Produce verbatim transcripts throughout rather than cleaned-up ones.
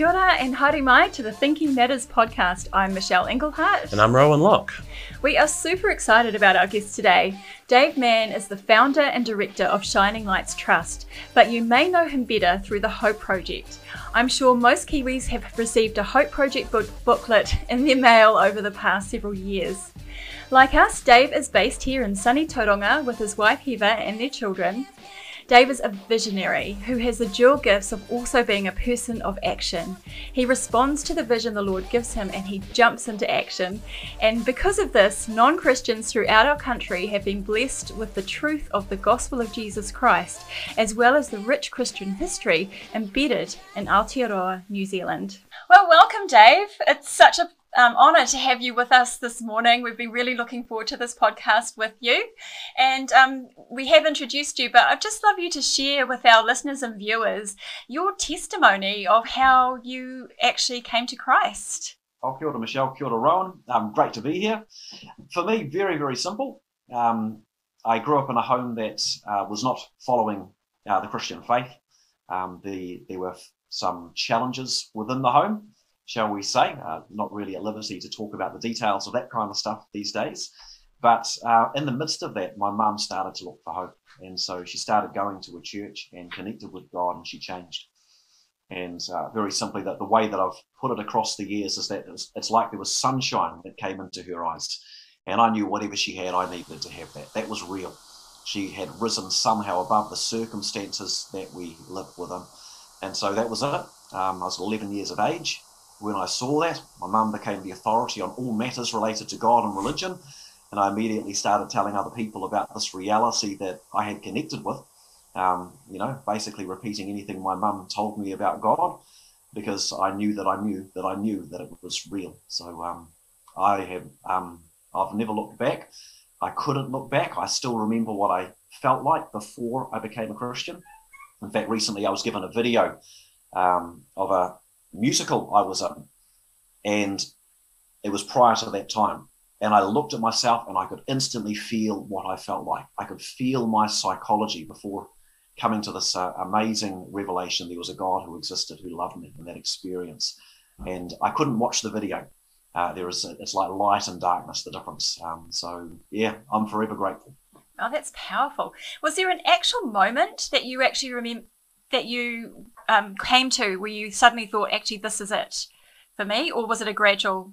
Kia ora and haere mai to the Thinking Matters podcast. I'm Michelle Englehart. And I'm Rowan Locke. We are super excited about our guest today. Dave Mann is the founder and director of Shining Lights Trust, but you may know him better through the Hope Project. I'm sure most Kiwis have received a Hope Project book booklet in their mail over the past several years. Like us, Dave is based here in sunny Tauranga with his wife Heather and their children. Dave is a visionary who has the dual gifts of also being a person of action. He responds to the vision the Lord gives him and he jumps into action. And because of this, non-Christians throughout our country have been blessed with the truth of the gospel of Jesus Christ, as well as the rich Christian history embedded in Aotearoa, New Zealand. Well, welcome, Dave. It's such a Um, honoured to have you with us this morning. We've been really looking forward to this podcast with you, and um, we have introduced you, but I'd just love you to share with our listeners and viewers your testimony of how you actually came to Christ. Oh, kia ora Michelle, kia ora Rowan. Um, great to be here. For me, very, very simple. Um, I grew up in a home that uh, was not following uh, the Christian faith. Um, the, there were some challenges within the home, shall we say, uh, not really at liberty to talk about the details of that kind of stuff these days. But uh, in the midst of that, my mum started to look for hope. And so she started going to a church and connected with God, and she changed. And uh, very simply, that the way that I've put it across the years is that it's, it's like there was sunshine that came into her eyes. And I knew whatever she had, I needed to have that. That was real. She had risen somehow above the circumstances that we lived within. And so that was it. Um, I was eleven years of age. When I saw that, my mum became the authority on all matters related to God and religion, and I immediately started telling other people about this reality that I had connected with, um, you know, basically repeating anything my mum told me about God, because I knew that I knew that I knew that it was real. So um, I have, um, I've never looked back. I couldn't look back. I still remember what I felt like before I became a Christian. In fact, recently I was given a video um, of a musical I was in, and it was prior to that time, and I looked at myself and I could instantly feel what I felt like. I could feel my psychology before coming to this uh, amazing revelation there was a God who existed, who loved me, in that experience. And I couldn't watch the video. Uh, there is a, it's like light and darkness, the difference. Um, so yeah, I'm forever grateful. Oh, that's powerful. Was there an actual moment that you actually remember that you um, came to where you suddenly thought, actually, this is it for me? Or was it a gradual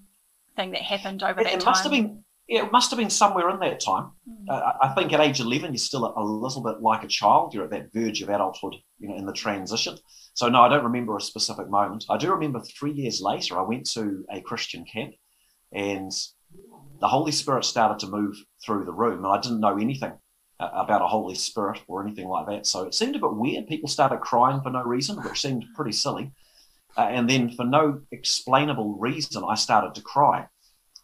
thing that happened over it, that it time? Must have been, yeah, it must have been somewhere in that time. Mm. Uh, I think at age eleven, you're still a, a little bit like a child. You're at that verge of adulthood, you know, in the transition. So, no, I don't remember a specific moment. I do remember three years later, I went to a Christian camp, and the Holy Spirit started to move through the room, and I didn't know anything about a Holy Spirit or anything like that. So it seemed a bit weird. People started crying for no reason, which seemed pretty silly. Uh, and then for no explainable reason, I started to cry.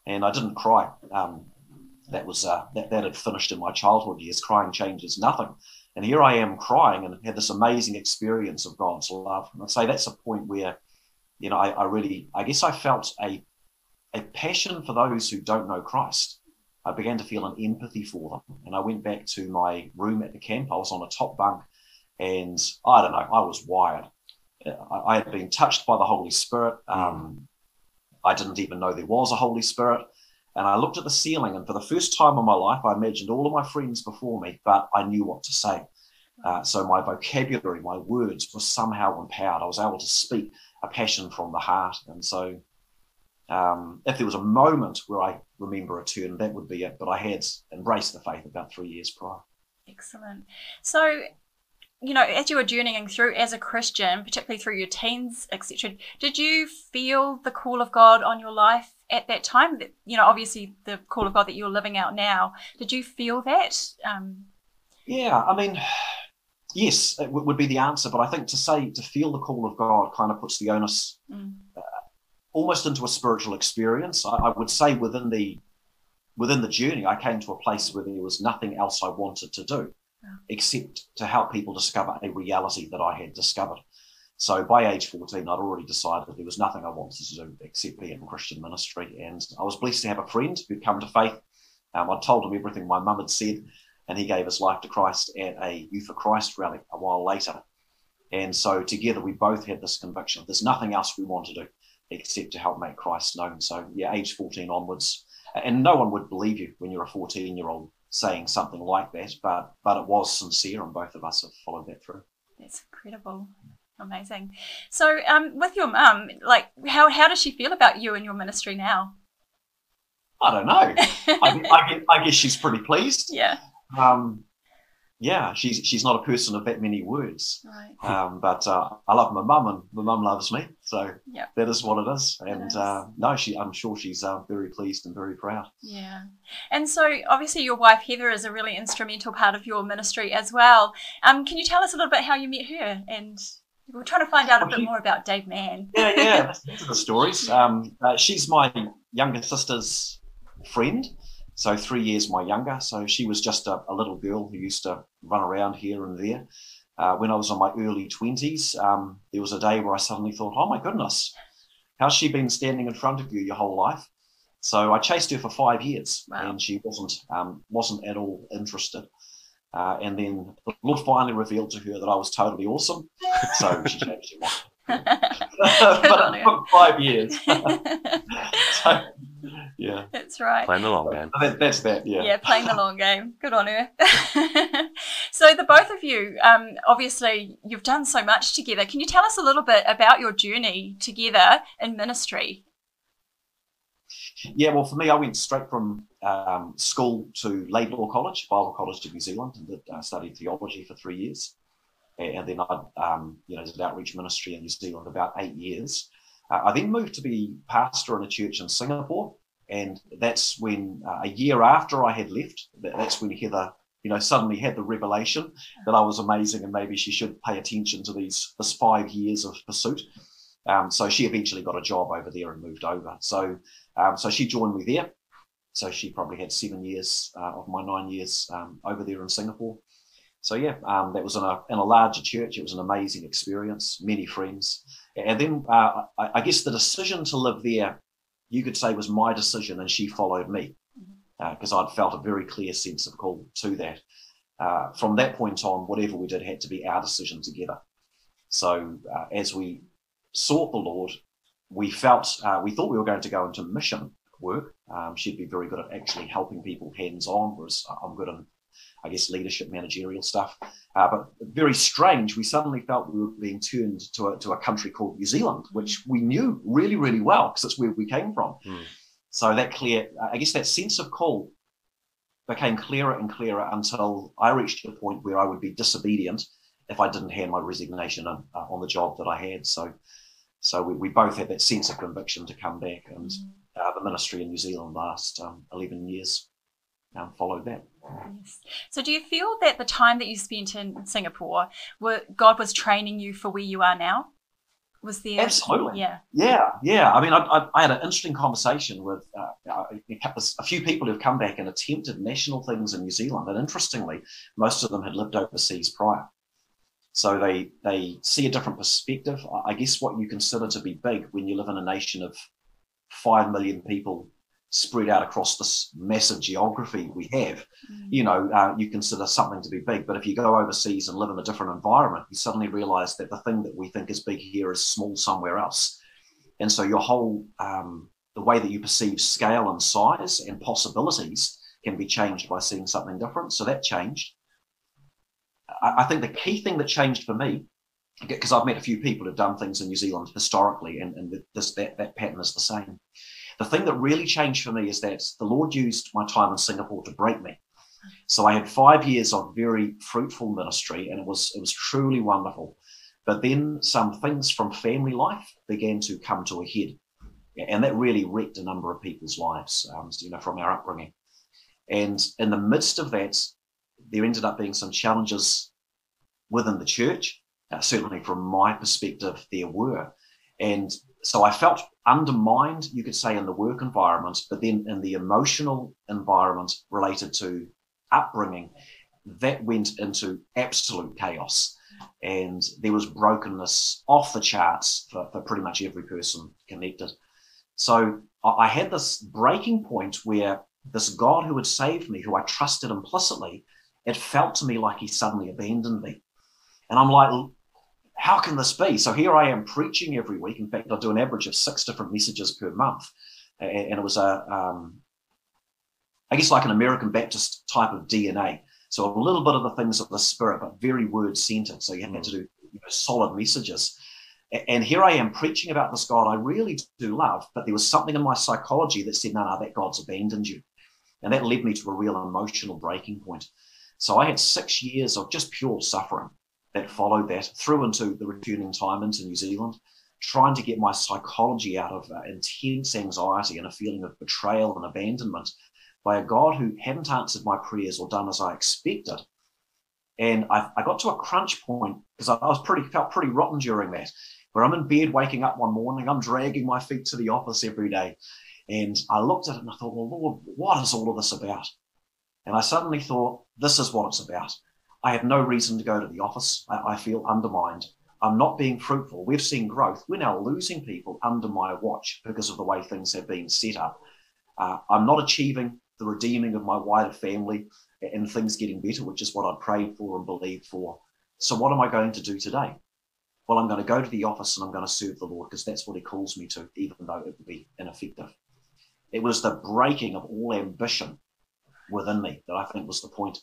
And I didn't cry. Um, that was uh, that, that had finished in my childhood years. Crying changes nothing. And here I am crying and had this amazing experience of God's love. And I'd say that's a point where, you know, I, I really, I guess I felt a a passion for those who don't know Christ. I began to feel an empathy for them. And I went back to my room at the camp. I was on a top bunk, and I don't know, I was wired. I, I had been touched by the Holy Spirit. Um, I didn't even know there was a Holy Spirit. And I looked at the ceiling, and for the first time in my life, I imagined all of my friends before me, but I knew what to say. Uh, so my vocabulary, my words were somehow empowered. I was able to speak a passion from the heart. And so Um, if there was a moment where I remember a turn, that would be it. But I had embraced the faith about three years prior. Excellent. So, you know, as you were journeying through as a Christian, particularly through your teens, et cetera, did you feel the call of God on your life at that time? You know, obviously the call of God that you're living out now. Did you feel that? Um... Yeah, I mean, yes, it w- would be the answer. But I think to say, to feel the call of God kind of puts the onus mm. uh, almost into a spiritual experience. I, I would say within the within the journey, I came to a place where there was nothing else I wanted to do yeah. except to help people discover a reality that I had discovered. So by age fourteen, I'd already decided that there was nothing I wanted to do except be in Christian ministry. And I was blessed to have a friend who'd come to faith. Um, I told him everything my mum had said, and he gave his life to Christ at a Youth for Christ rally a while later. And so together we both had this conviction of there's nothing else we want to do except to help make Christ known. So yeah, age fourteen onwards, and no one would believe you when you're a fourteen-year-old saying something like that, but but it was sincere, and both of us have followed that through. That's incredible. Amazing. So um, with your mum, like how, how does she feel about you and your ministry now? I don't know. I, I, I guess she's pretty pleased. Yeah. Um, yeah, she's she's not a person of that many words. Right. Um, but uh, I love my mum, and my mum loves me. So yep. That is what it is. And it is. Uh, no, she I'm sure she's uh, very pleased and very proud. Yeah. And so obviously your wife Heather is a really instrumental part of your ministry as well. Um, can you tell us a little bit how you met her? And we're trying to find out a bit more about Dave Mann. Yeah, yeah, that's, that's the stories. Um, uh, she's my younger sister's friend, so three years my younger. So she was just a, a little girl who used to run around here and there. Uh, when I was in my early twenties, um, there was a day where I suddenly thought, oh my goodness, how's she been standing in front of you your whole life? So I chased her for five years, wow. and she wasn't um, wasn't at all interested. Uh, and then the Lord finally revealed to her that I was totally awesome. So she changed her mind. But it took five years. So, yeah. That's right. Playing the long game. That, that's that, yeah. Yeah, playing the long game. Good on her. So the both of you, um, obviously you've done so much together. Can you tell us a little bit about your journey together in ministry? Yeah, well, for me, I went straight from um, school to Laidlaw College, Bible College of New Zealand, and I uh, studied theology for three years. And then I um, you know, did outreach ministry in New Zealand about eight years. Uh, I then moved to be pastor in a church in Singapore. And that's when, uh, a year after I had left, that's when Heather, you know, suddenly had the revelation that I was amazing and maybe she should pay attention to these this five years of pursuit. Um, so she eventually got a job over there and moved over. So um, so she joined me there. So she probably had seven years uh, of my nine years um, over there in Singapore. So yeah, um, that was in a, in a larger church. It was an amazing experience, many friends. And then uh, I, I guess the decision to live there, you could say was my decision, and she followed me because uh, I'd felt a very clear sense of call to that. Uh, from that point on, whatever we did had to be our decision together. So uh, as we sought the Lord, we felt, uh, we thought we were going to go into mission work. Um, she'd be very good at actually helping people hands-on, whereas I'm good in, I guess, leadership, managerial stuff. Uh, but very strange, we suddenly felt we were being turned to a, to a country called New Zealand, which we knew really, really well, because it's where we came from. Mm. So that clear, I guess that sense of call became clearer and clearer until I reached a point where I would be disobedient if I didn't hand my resignation on, uh, on the job that I had. So so we, we both had that sense of conviction to come back, and uh, the ministry in New Zealand last um, eleven years um, followed that. Yes. So do you feel that the time that you spent in Singapore, were, God was training you for where you are now? Was there? Absolutely. Yeah. Yeah. Yeah. I mean, I, I, I had an interesting conversation with uh, a few people who've come back and attempted national things in New Zealand. And interestingly, most of them had lived overseas prior. So they, they see a different perspective. I guess what you consider to be big when you live in a nation of five million people spread out across this massive geography we have, mm. you know, uh, you consider something to be big. But if you go overseas and live in a different environment, you suddenly realize that the thing that we think is big here is small somewhere else. And so your whole, um, the way that you perceive scale and size and possibilities can be changed by seeing something different. So that changed. I think the key thing that changed for me, because I've met a few people who've done things in New Zealand historically, and, and this, that, that pattern is the same. The thing that really changed for me is that the Lord used my time in Singapore to break me. So I had five years of very fruitful ministry, and it was, it was truly wonderful. But then some things from family life began to come to a head, and that really wrecked a number of people's lives, um, you know, from our upbringing. And in the midst of that, there ended up being some challenges within the church. Uh, certainly from my perspective, there were. And so I felt undermined, you could say, in the work environment, but then in the emotional environment related to upbringing, that went into absolute chaos. And there was brokenness off the charts for, for pretty much every person connected. So I had this breaking point where this God who had saved me, who I trusted implicitly, it felt to me like he suddenly abandoned me. And I'm like, how can this be? So here I am preaching every week. In fact, I do an average of six different messages per month. And it was, a, um, I guess, like an American Baptist type of D N A. So a little bit of the things of the Spirit, but very word-centered. So you had to do, you know, solid messages. And here I am preaching about this God I really do love, but there was something in my psychology that said, no, no, that God's abandoned you. And that led me to a real emotional breaking point. So I had six years of just pure suffering that followed that through into the returning time into New Zealand, trying to get my psychology out of uh, intense anxiety and a feeling of betrayal and abandonment by a God who hadn't answered my prayers or done as I expected. And I, I got to a crunch point because I, I was pretty felt pretty rotten during that, where I'm in bed waking up one morning, I'm dragging my feet to the office every day. And I looked at it and I thought, well, Lord, what is all of this about? And I suddenly thought, this is what it's about. I have no reason to go to the office. I, I feel undermined. I'm not being fruitful. We've seen growth. We're now losing people under my watch because of the way things have been set up. Uh, I'm not achieving the redeeming of my wider family and things getting better, which is what I prayed for and believed for. So what am I going to do today? Well, I'm going to go to the office and I'm going to serve the Lord because that's what he calls me to, even though it would be ineffective. It was the breaking of all ambition within me that I think was the point.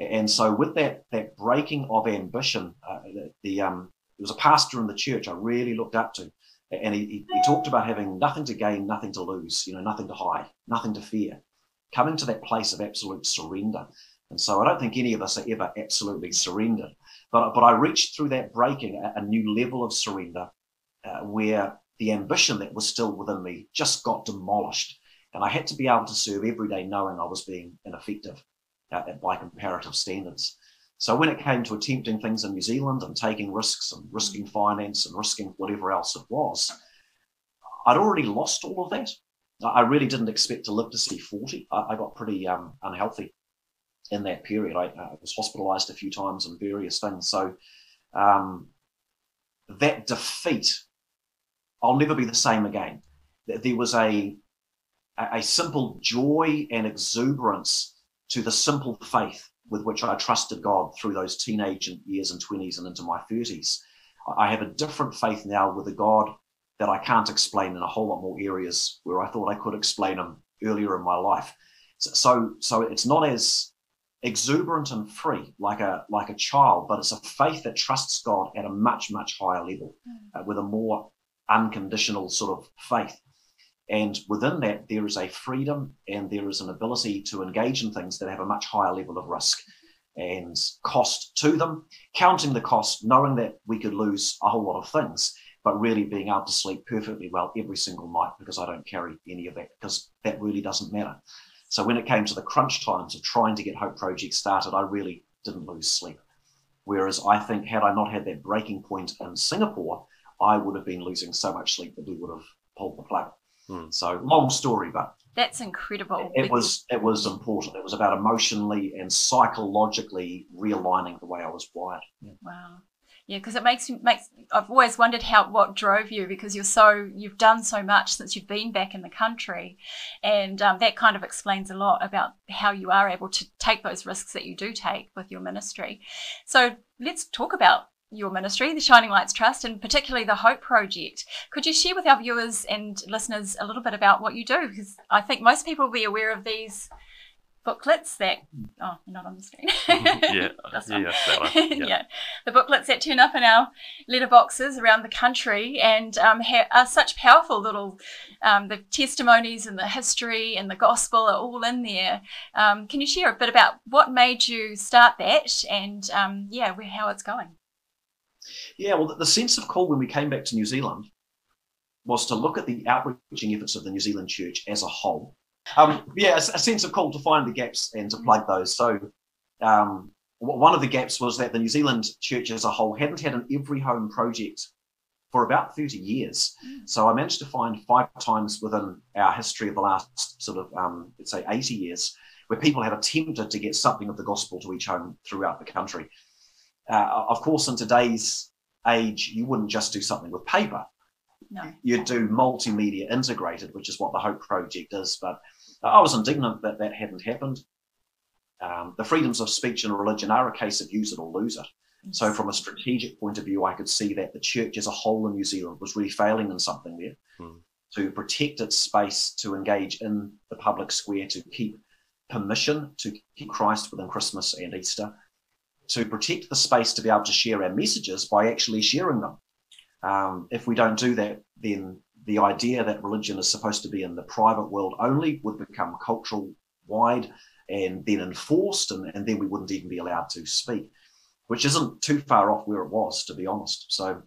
And so with that, that breaking of ambition, uh, the, the um, there was a pastor in the church I really looked up to. And he, he talked about having nothing to gain, nothing to lose, you know, nothing to hide, nothing to fear, coming to that place of absolute surrender. And so I don't think any of us are ever absolutely surrendered. But, but I reached through that breaking a, a new level of surrender uh, where the ambition that was still within me just got demolished. And I had to be able to serve every day knowing I was being ineffective uh, by comparative standards. So when it came to attempting things in New Zealand and taking risks and risking finance and risking whatever else it was, I'd already lost all of that. I really didn't expect to live to see forty. I, I got pretty um, unhealthy in that period. I uh, was hospitalized a few times and various things. So um, that defeat, I'll never be the same again. There was a, a simple joy and exuberance to the simple faith with which I trusted God through those teenage years and twenties and into my thirties. I have a different faith now with a God that I can't explain in a whole lot more areas where I thought I could explain him earlier in my life. So, so it's not as exuberant and free like a like a child, but it's a faith that trusts God at a much, much higher level, mm. uh, with a more unconditional sort of faith. And within that, there is a freedom and there is an ability to engage in things that have a much higher level of risk and cost to them, counting the cost, knowing that we could lose a whole lot of things, but really being able to sleep perfectly well every single night because I don't carry any of that, because that really doesn't matter. So when it came to the crunch times of trying to get Hope Project started, I really didn't lose sleep. Whereas I think had I not had that breaking point in Singapore, I would have been losing so much sleep that we would have pulled the plug. Mm. So long story, but that's incredible. It, it was it was important. It was about emotionally and psychologically realigning the way I was wired. Yeah. Wow, yeah, because it makes you makes. I've always wondered how what drove you, because you're so you've done so much since you've been back in the country, and um, that kind of explains a lot about how you are able to take those risks that you do take with your ministry. So let's talk about your ministry, the Shining Lights Trust, and particularly the Hope Project. Could you share with our viewers and listeners a little bit about what you do? Because I think most people will be aware of these booklets that, oh, not on the screen. yeah, that's yeah, that yeah. yeah, the booklets that turn up in our letterboxes around the country and um, are such powerful little, um, the testimonies and the history and the gospel are all in there. Um, can you share a bit about what made you start that and, um, yeah, how it's going? Yeah, well, the sense of call when we came back to New Zealand was to look at the outreaching efforts of the New Zealand church as a whole. Um, yeah, a, a sense of call to find the gaps and to plug those. So um, one of the gaps was that the New Zealand church as a whole hadn't had an every home project for about thirty years. So I managed to find five times within our history of the last sort of, um, let's say, eighty years, where people had attempted to get something of the gospel to each home throughout the country. Uh, of course, in today's age, you wouldn't just do something with paper. No. You'd do multimedia integrated, which is what the Hope Project is. But I was indignant that that hadn't happened. Um, the freedoms of speech and religion are a case of use it or lose it. Yes. So from a strategic point of view, I could see that the church as a whole in New Zealand was really failing in something there. Mm. To protect its space, to engage in the public square, to keep permission, to keep Christ within Christmas and Easter, to protect the space to be able to share our messages by actually sharing them. Um, if we don't do that, then the idea that religion is supposed to be in the private world only would become cultural wide and then enforced, and, and then we wouldn't even be allowed to speak, which isn't too far off where it was, to be honest. So,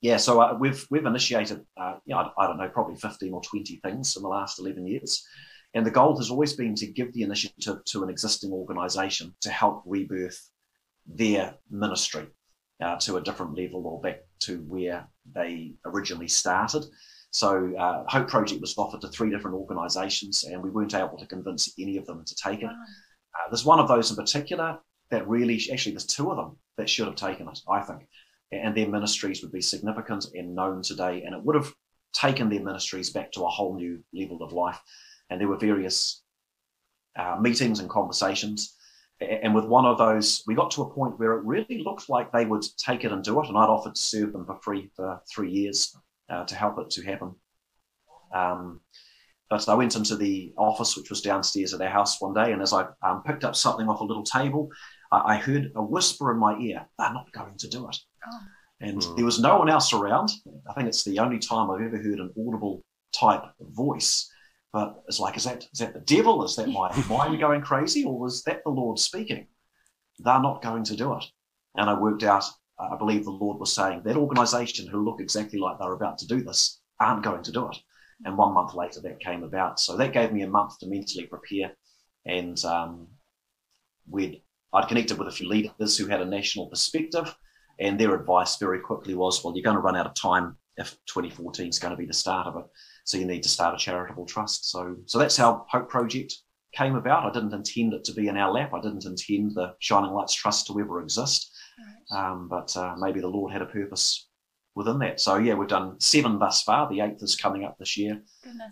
yeah, so uh, we've we've initiated, uh, you know, I, I don't know, probably fifteen or twenty things in the last eleven years. And the goal has always been to give the initiative to an existing organisation to help rebirth their ministry uh, to a different level or back to where they originally started. So uh, Hope Project was offered to three different organisations, and we weren't able to convince any of them to take it. Uh, there's one of those in particular that really, actually there's two of them that should have taken it, I think. And their ministries would be significant and known today, and it would have taken their ministries back to a whole new level of life. And there were various uh, meetings and conversations, and with one of those we got to a point where it really looked like they would take it and do it, and I'd offered to serve them for free for three years uh, to help it to happen. Um, but I went into the office, which was downstairs at their house one day, and as I um, picked up something off a little table, I, I heard a whisper in my ear, "They're not going to do it." And mm. there was no one else around. I think it's the only time I've ever heard an audible type voice. But it's like, is that is that the devil? Is that my mind going crazy? Or was that the Lord speaking? They're not going to do it. And I worked out, uh, I believe the Lord was saying, that organisation who look exactly like they're about to do this aren't going to do it. And one month later that came about. So that gave me a month to mentally prepare. And um, we'd, I'd connected with a few leaders who had a national perspective. And their advice very quickly was, well, you're going to run out of time if twenty fourteen is going to be the start of it. So you need to start a charitable trust. So so that's how Hope Project came about. I didn't intend it to be in our lap. I didn't intend the Shining Lights Trust to ever exist. Right. Um, but uh, maybe the Lord had a purpose within that. So, yeah, we've done seven thus far. The eighth is coming up this year.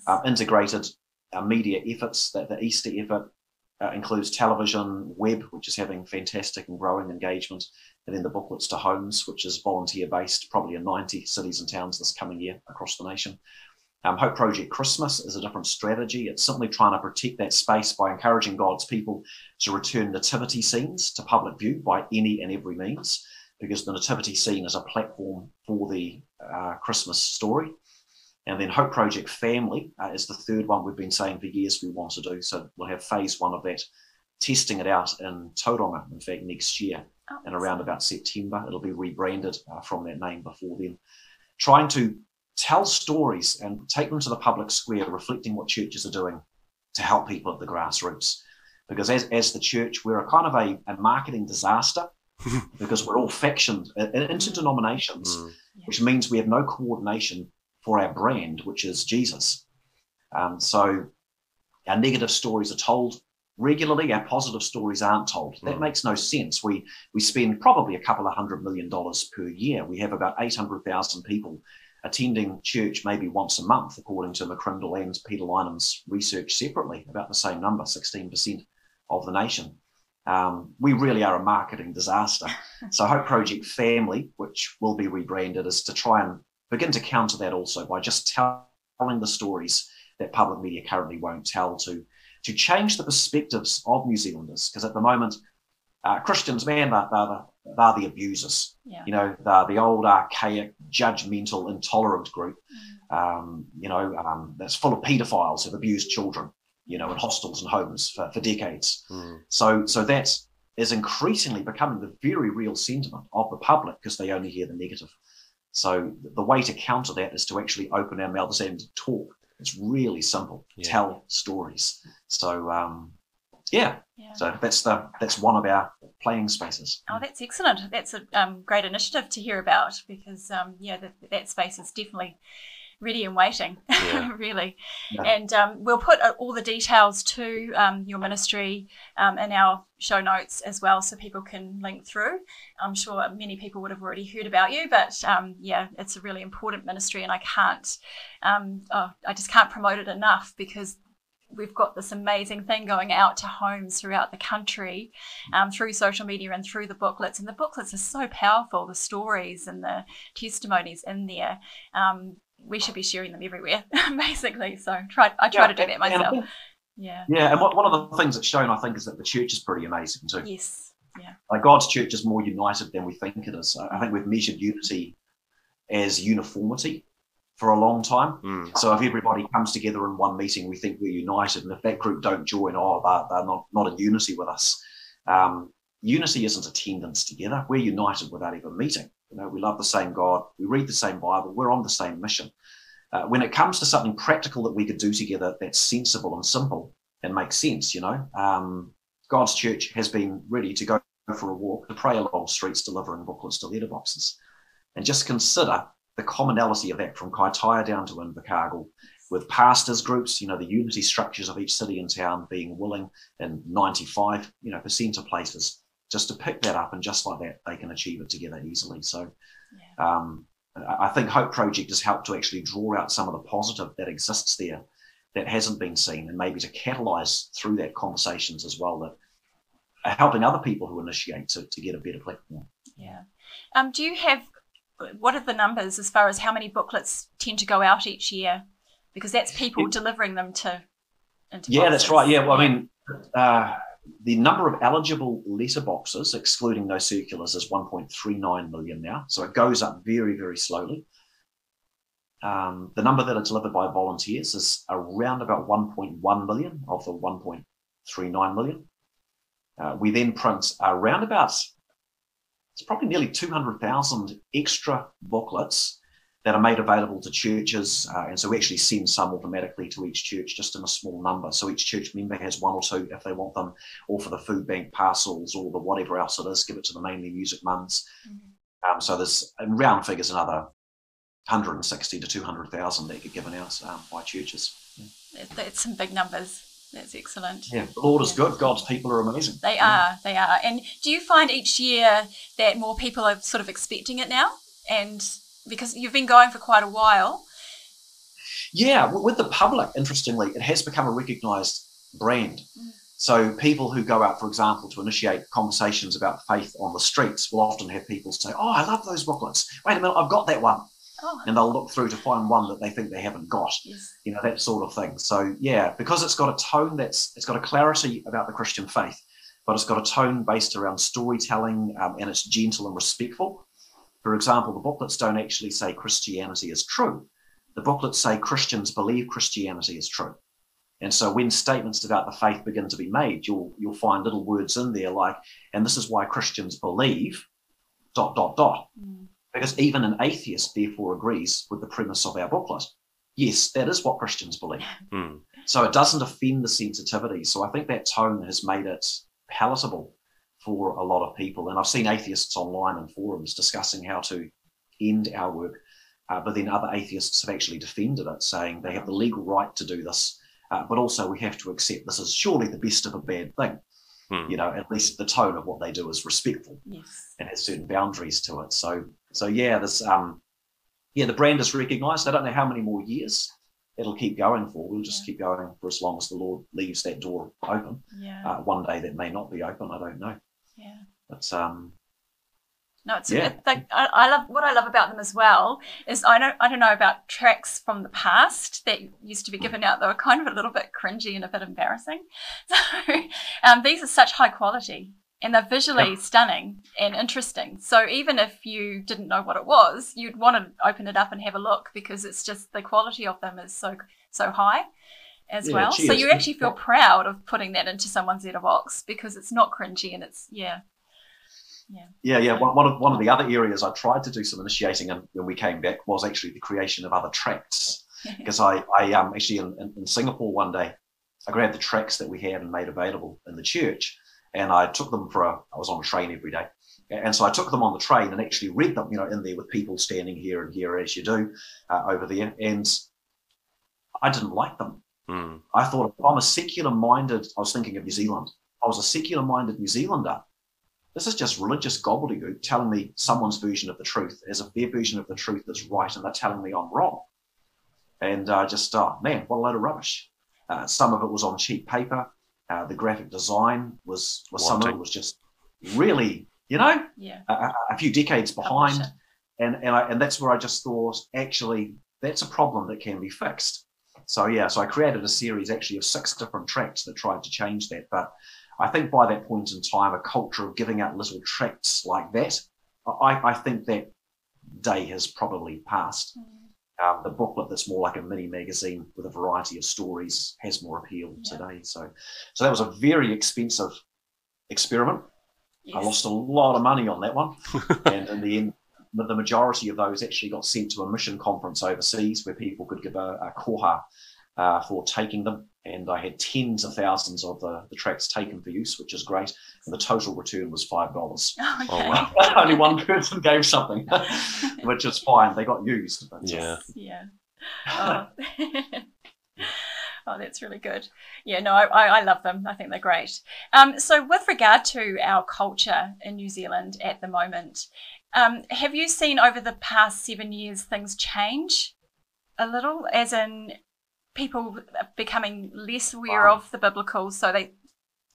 Uh, integrated uh, media efforts, that the Easter effort. Uh, includes television, web, which is having fantastic and growing engagement, and then the Booklets to Homes, which is volunteer-based, probably in ninety cities and towns this coming year across the nation. Um, Hope Project Christmas is a different strategy. It's simply trying to protect that space by encouraging God's people to return nativity scenes to public view by any and every means, because the nativity scene is a platform for the uh, Christmas story. And then Hope Project Family uh, is the third one we've been saying for years we want to do. So we'll have phase one of that, testing it out in Tauranga, in fact, next year. Oh, and around about September, it'll be rebranded uh, from that name before then. Trying to tell stories and take them to the public square, reflecting what churches are doing to help people at the grassroots. Because as, as the church, we're a kind of a, a marketing disaster because we're all factioned into denominations, mm. which means we have no coordination for our brand, which is Jesus. Um, so our negative stories are told regularly, our positive stories aren't told. That mm. makes no sense. We we spend probably a couple of hundred million dollars per year. We have about eight hundred thousand people attending church maybe once a month, according to McCrindle and Peter Lynam's research separately, about the same number, sixteen percent of the nation. Um, we really are a marketing disaster. So Hope Project Family, which will be rebranded, is to try and begin to counter that also by just telling the stories that public media currently won't tell, to, to change the perspectives of New Zealanders. Because at the moment, uh, Christians, man, they're, they're, they're the abusers. Yeah. You know, they're the old, archaic, judgmental, intolerant group. Mm. Um, you know, um, that's full of paedophiles who've abused children, you know, in hostels and homes for, for decades. Mm. So, so that is increasingly becoming the very real sentiment of the public because they only hear the negative. So the way to counter that is to actually open our mouths and talk. It's really simple. Yeah. Tell stories. So, um, yeah. yeah. So that's the that's one of our playing spaces. Oh, that's excellent. That's a um, great initiative to hear about because, um, yeah, that, that space is definitely ready and waiting, yeah. really. Yeah. And um, we'll put all the details to um, your ministry um, in our show notes as well so people can link through. I'm sure many people would have already heard about you, but um, yeah, it's a really important ministry and I can't, um, oh, I just can't promote it enough because we've got this amazing thing going out to homes throughout the country um, through social media and through the booklets. And the booklets are so powerful, the stories and the testimonies in there. Um, we should be sharing them everywhere, basically. So try, I try yeah, to do that myself. And, yeah. Yeah. And what, one of the things that's shown, I think, is that the church is pretty amazing too. Yes. Yeah. Like God's church is more united than we think it is. I think we've measured unity as uniformity for a long time. Mm. So if everybody comes together in one meeting, we think we're united. And if that group don't join, oh, they're, they're not, not in unity with us. Um, unity isn't attendance together. We're united without even meeting. You know, we love the same God. We read the same Bible. We're on the same mission. Uh, when it comes to something practical that we could do together that's sensible and simple and makes sense, you know, um, God's church has been ready to go for a walk, to pray along streets, delivering booklets to letterboxes. And just consider the commonality of that from Kaitaia down to Invercargill, with pastors groups, you know, the unity structures of each city and town being willing in ninety-five, you know, percent of places just to pick that up, and just like that, they can achieve it together easily. So yeah. um, I think Hope Project has helped to actually draw out some of the positive that exists there that hasn't been seen, and maybe to catalyse through that conversations as well that are helping other people who initiate to, to get a better platform. Yeah. Um, do you have, what are the numbers as far as how many booklets tend to go out each year? Because that's people it, delivering them to. Into yeah, boxes. That's right. Yeah, well, I mean, uh, the number of eligible letterboxes, excluding those circulars, is one point three nine million now. So it goes up very, very slowly. Um, the number that are delivered by volunteers is around about one point one million of the one point three nine million. Uh, we then print around about, it's probably nearly two hundred thousand extra booklets that are made available to churches. Uh, and so we actually send some automatically to each church, just in a small number. So each church member has one or two if they want them, or for the food bank parcels, or the whatever else it is, give it to the mainly music mums. Mm-hmm. Um, so there's, in round figures, another one hundred sixty to two hundred thousand that get given out um, by churches. Yeah. That's some big numbers. That's excellent. Yeah, the Lord is yeah. good. God's people are amazing. They yeah. are, they are. And do you find each year that more people are sort of expecting it now? And because you've been going for quite a while. Yeah, with the public, interestingly, it has become a recognised brand. Mm. So people who go out, for example, to initiate conversations about faith on the streets will often have people say, oh, I love those booklets. Wait a minute, I've got that one. Oh. And they'll look through to find one that they think they haven't got, yes. you know, that sort of thing. So, yeah, because it's got a tone that's, it's got a clarity about the Christian faith, but it's got a tone based around storytelling, um, and it's gentle and respectful. For example, the booklets don't actually say Christianity is true. The booklets say Christians believe Christianity is true. And so when statements about the faith begin to be made, you'll you'll find little words in there like, and this is why Christians believe, dot, dot, dot. Mm. Because even an atheist therefore agrees with the premise of our booklet. Yes, that is what Christians believe. Mm. So it doesn't offend the sensitivity. So I think that tone has made it palatable for a lot of people. And I've seen atheists online and forums discussing how to end our work. Uh, but then other atheists have actually defended it, saying they have the legal right to do this. Uh, but also we have to accept this is surely the best of a bad thing. Mm. You know, at least the tone of what they do is respectful yes. and has certain boundaries to it. So, so yeah, this, um, yeah, the brand is recognised. I don't know how many more years it'll keep going for. We'll just yeah. keep going for as long as the Lord leaves that door open. Yeah. Uh, one day that may not be open. I don't know. Yeah. But um. No, it's yeah. it, they, I, I love what I love about them as well is I don't I don't know about tracks from the past that used to be given out. They were kind of a little bit cringy and a bit embarrassing. So um, these are such high quality and they're visually yeah. stunning and interesting. So even if you didn't know what it was, you'd want to open it up and have a look because it's just the quality of them is so so high as yeah, well. Cheers. So you actually feel proud of putting that into someone's letterbox because it's not cringy and it's yeah. Yeah. yeah, yeah. One of one of the other areas I tried to do some initiating in when we came back was actually the creation of other tracts. Because I, I um, actually in, in Singapore one day, I grabbed the tracts that we had and made available in the church, and I took them for a, I was on a train every day, and so I took them on the train and actually read them, you know, in there with people standing here and here as you do uh, over there, and I didn't like them. Mm. I thought if I'm a secular-minded, I was thinking of New Zealand, I was a secular-minded New Zealander. This is just religious gobbledygook telling me someone's version of the truth as if their version of the truth is right and they're telling me I'm wrong. And uh, just, oh, man, what a load of rubbish. Uh, some of it was on cheap paper. Uh, the graphic design was, was some of it was just really, you know, yeah. a, a few decades behind. Publisher. And and, I, and that's where I just thought, actually, that's a problem that can be fixed. So, yeah, so I created a series actually of six different tracts that tried to change that. But I think by that point in time, a culture of giving out little tracts like that, I, I think that day has probably passed. Mm. Um, the booklet that's more like a mini magazine with a variety of stories has more appeal yeah. today. So, so that was a very expensive experiment. Yes. I lost a lot of money on that one. And in the end, the majority of those actually got sent to a mission conference overseas where people could give a, a koha uh, for taking them. And I had tens of thousands of the, the tracts taken for use, which is great. And the total return was five dollars. Okay. Oh, wow. Only one person gave something, which is fine. They got used. But yeah. Yeah. Oh. Oh, that's really good. Yeah, no, I, I love them. I think they're great. Um, so with regard to our culture in New Zealand at the moment, um, have you seen over the past seven years things change a little, as in people becoming less aware wow. of the biblical, so they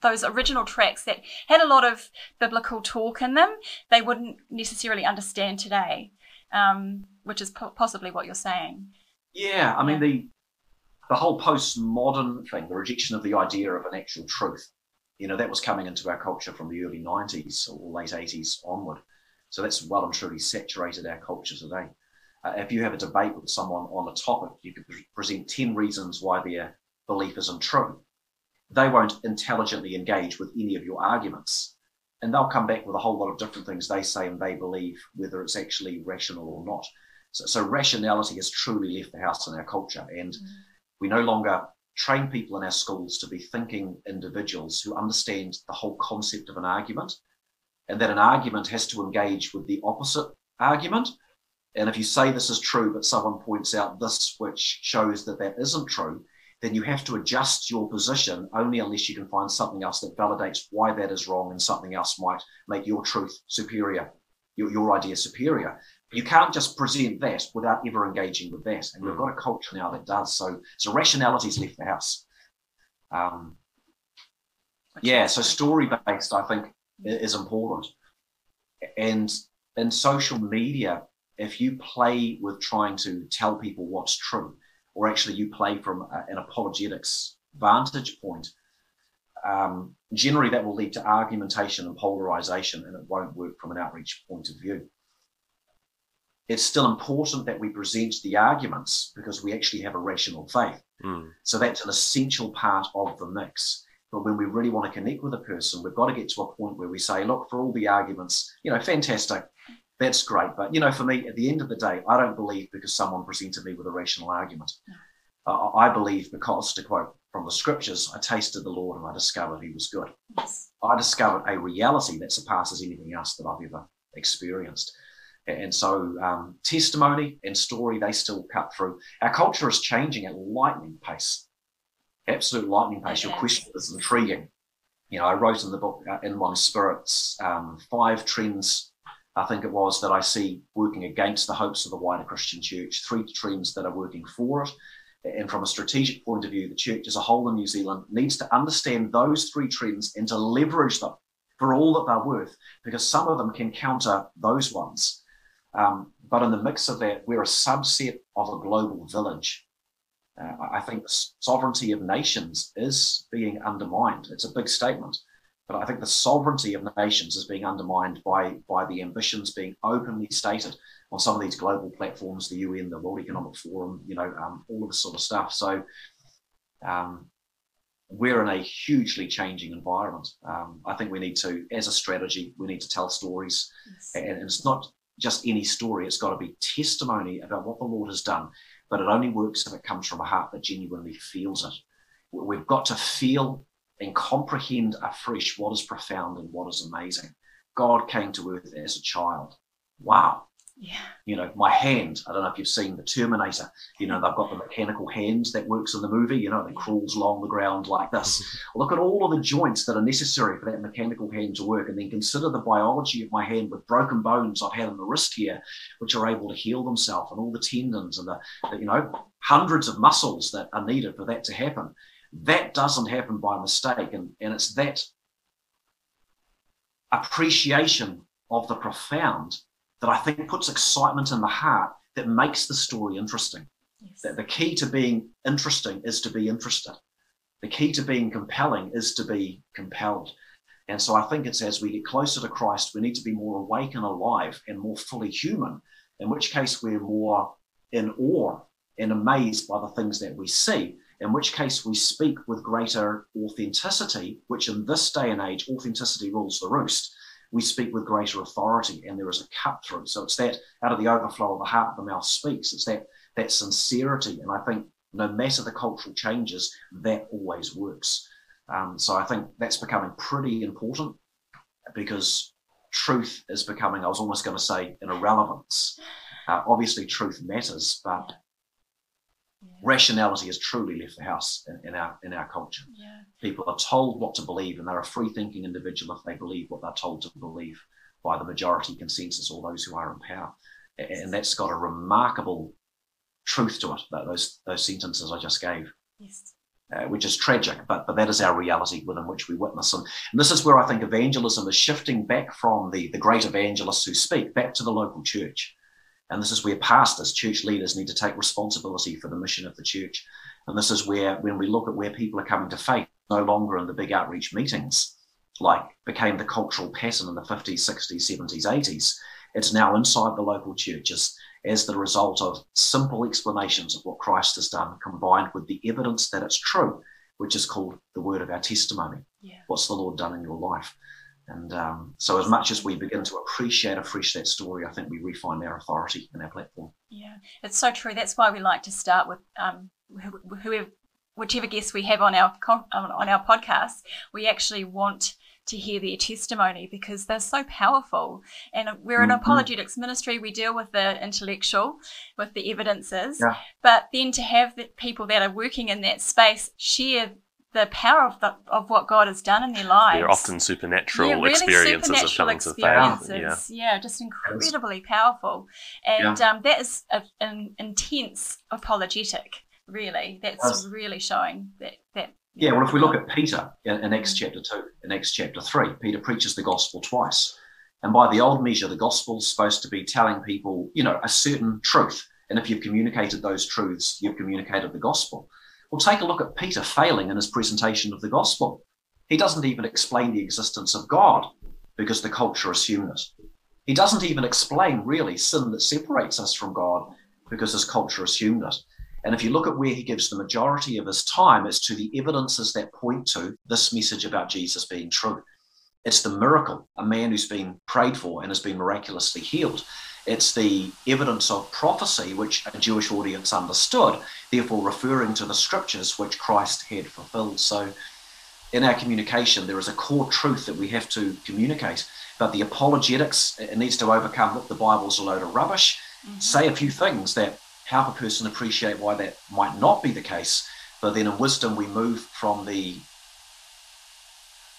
those original tracts that had a lot of biblical talk in them, they wouldn't necessarily understand today, um, which is po possibly what you're saying. Yeah, I mean, the the whole postmodern thing, the rejection of the idea of an actual truth, you know, that was coming into our culture from the early nineties or late eighties onward. So that's well and truly saturated our culture today. Uh, if you have a debate with someone on a topic, you could pre present ten reasons why their belief isn't true. They won't intelligently engage with any of your arguments, and they'll come back with a whole lot of different things they say and they believe, whether it's actually rational or not. So, so rationality has truly left the house in our culture, and mm. we no longer train people in our schools to be thinking individuals who understand the whole concept of an argument, and that an argument has to engage with the opposite argument. And if you say this is true, but someone points out this, which shows that that isn't true, then you have to adjust your position only unless you can find something else that validates why that is wrong, and something else might make your truth superior, your, your idea superior. You can't just present that without ever engaging with that. And mm. we've got a culture now that does. So, so rationality's left the house. Um, yeah, so story-based, I think, is important. And in social media, if you play with trying to tell people what's true, or actually you play from a, an apologetics vantage point, um, generally that will lead to argumentation and polarization, and it won't work from an outreach point of view. It's still important that we present the arguments because we actually have a rational faith. Mm. So that's an essential part of the mix. But when we really want to connect with a person, we've got to get to a point where we say, look, for all the arguments, you know, fantastic. That's great. But, you know, for me, at the end of the day, I don't believe because someone presented me with a rational argument. No. Uh, I believe because, to quote from the scriptures, I tasted the Lord and I discovered he was good. Yes. I discovered a reality that surpasses anything else that I've ever experienced. And so um, testimony and story, they still cut through. Our culture is changing at lightning pace, absolute lightning pace. Your question is intriguing. You know, I wrote in the book, uh, In One Spirit, um, five trends, I think it was, that I see working against the hopes of the wider Christian church, three trends that are working for it. And from a strategic point of view, the church as a whole in New Zealand needs to understand those three trends and to leverage them for all that they're worth, because some of them can counter those ones. Um, but in the mix of that, we're a subset of a global village. Uh, I think the sovereignty of nations is being undermined. It's a big statement. But I think the sovereignty of nations is being undermined by, by the ambitions being openly stated on some of these global platforms, the U N, the World Economic Forum, you know, um, all of this sort of stuff. So um, we're in a hugely changing environment. Um, I think we need to, as a strategy, we need to tell stories. Yes. And, and it's not just any story. It's got to be testimony about what the Lord has done. But it only works if it comes from a heart that genuinely feels it. We've got to feel and comprehend afresh what is profound and what is amazing. God came to earth as a child. Wow. Yeah. You know, my hand, I don't know if you've seen the Terminator, you know, they've got the mechanical hand that works in the movie, you know, that crawls along the ground like this. Look at all of the joints that are necessary for that mechanical hand to work, and then consider the biology of my hand with broken bones I've had in the wrist here, which are able to heal themselves, and all the tendons and the, the you know, hundreds of muscles that are needed for that to happen. That doesn't happen by mistake. And, and it's that appreciation of the profound that I think puts excitement in the heart that makes the story interesting. Yes. That the key to being interesting is to be interested. The key to being compelling is to be compelled. And so I think it's as we get closer to Christ, we need to be more awake and alive and more fully human, in which case we're more in awe and amazed by the things that we see, in which case we speak with greater authenticity, which in this day and age, authenticity rules the roost. We speak with greater authority and there is a cut through. So it's that out of the overflow of the heart, the mouth speaks. It's that that sincerity. And I think no matter the cultural changes, that always works. Um, so I think that's becoming pretty important because truth is becoming, I was almost going to say, an irrelevance. Uh, obviously, truth matters, but yeah. rationality has truly left the house in, in our in our culture. Yeah. People are told what to believe, and they're a free-thinking individual if they believe what they're told to believe by the majority consensus or those who are in power. And, and that's got a remarkable truth to it, that those those sentences I just gave. Yes. Uh, which is tragic, but, but that is our reality within which we witness. And, and this is where I think evangelism is shifting back from the, the great evangelists who speak back to the local church. And this is where pastors, church leaders need to take responsibility for the mission of the church. And this is where, when we look at where people are coming to faith, no longer in the big outreach meetings, like became the cultural pattern in the fifties, sixties, seventies, eighties. It's now inside the local churches, as the result of simple explanations of what Christ has done, combined with the evidence that it's true, which is called the word of our testimony. Yeah. What's the Lord done in your life? And um, so as much as we begin to appreciate afresh that story, I think we refine our authority in our platform. Yeah, it's so true. That's why we like to start with um, whoever, whichever guest we have on our, on our podcast. We actually want to hear their testimony because they're so powerful. And we're an mm-hmm. apologetics ministry. We deal with the intellectual, with the evidences, yeah. but then to have the people that are working in that space share the power of the, of what God has done in their lives. They're often supernatural yeah, really experiences supernatural of coming to faith. Yeah. yeah, just incredibly powerful. And yeah. um, that is a, an intense apologetic, really. That's yes. really showing that, that Yeah, well, if we look at Peter in, in Acts chapter two, in Acts chapter three, Peter preaches the gospel twice. And by the old measure, the gospel's supposed to be telling people, you know, a certain truth. And if you've communicated those truths, you've communicated the gospel. Well, take a look at Peter failing in his presentation of the gospel. He doesn't even explain the existence of God because the culture assumed it. He doesn't even explain, really, sin that separates us from God because his culture assumed it. And if you look at where he gives the majority of his time, it's to the evidences that point to this message about Jesus being true. It's the miracle, a man who's been prayed for and has been miraculously healed. It's the evidence of prophecy, which a Jewish audience understood, therefore referring to the scriptures which Christ had fulfilled. So in our communication, there is a core truth that we have to communicate. But the apologetics, it needs to overcome, look, the Bible's a load of rubbish, mm-hmm. say a few things that help a person appreciate why that might not be the case. But then in wisdom, we move from the,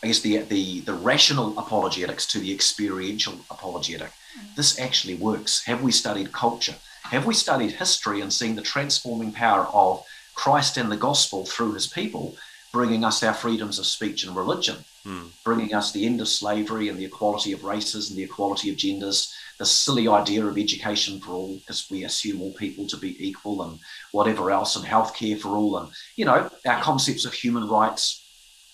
I guess, the the, the rational apologetics to the experiential apologetic. Mm. This actually works. Have we studied culture? Have we studied history and seen the transforming power of Christ and the gospel through his people, bringing us our freedoms of speech and religion, mm. bringing us the end of slavery and the equality of races and the equality of genders, the silly idea of education for all because we assume all people to be equal and whatever else, and healthcare for all, and, you know, our concepts of human rights,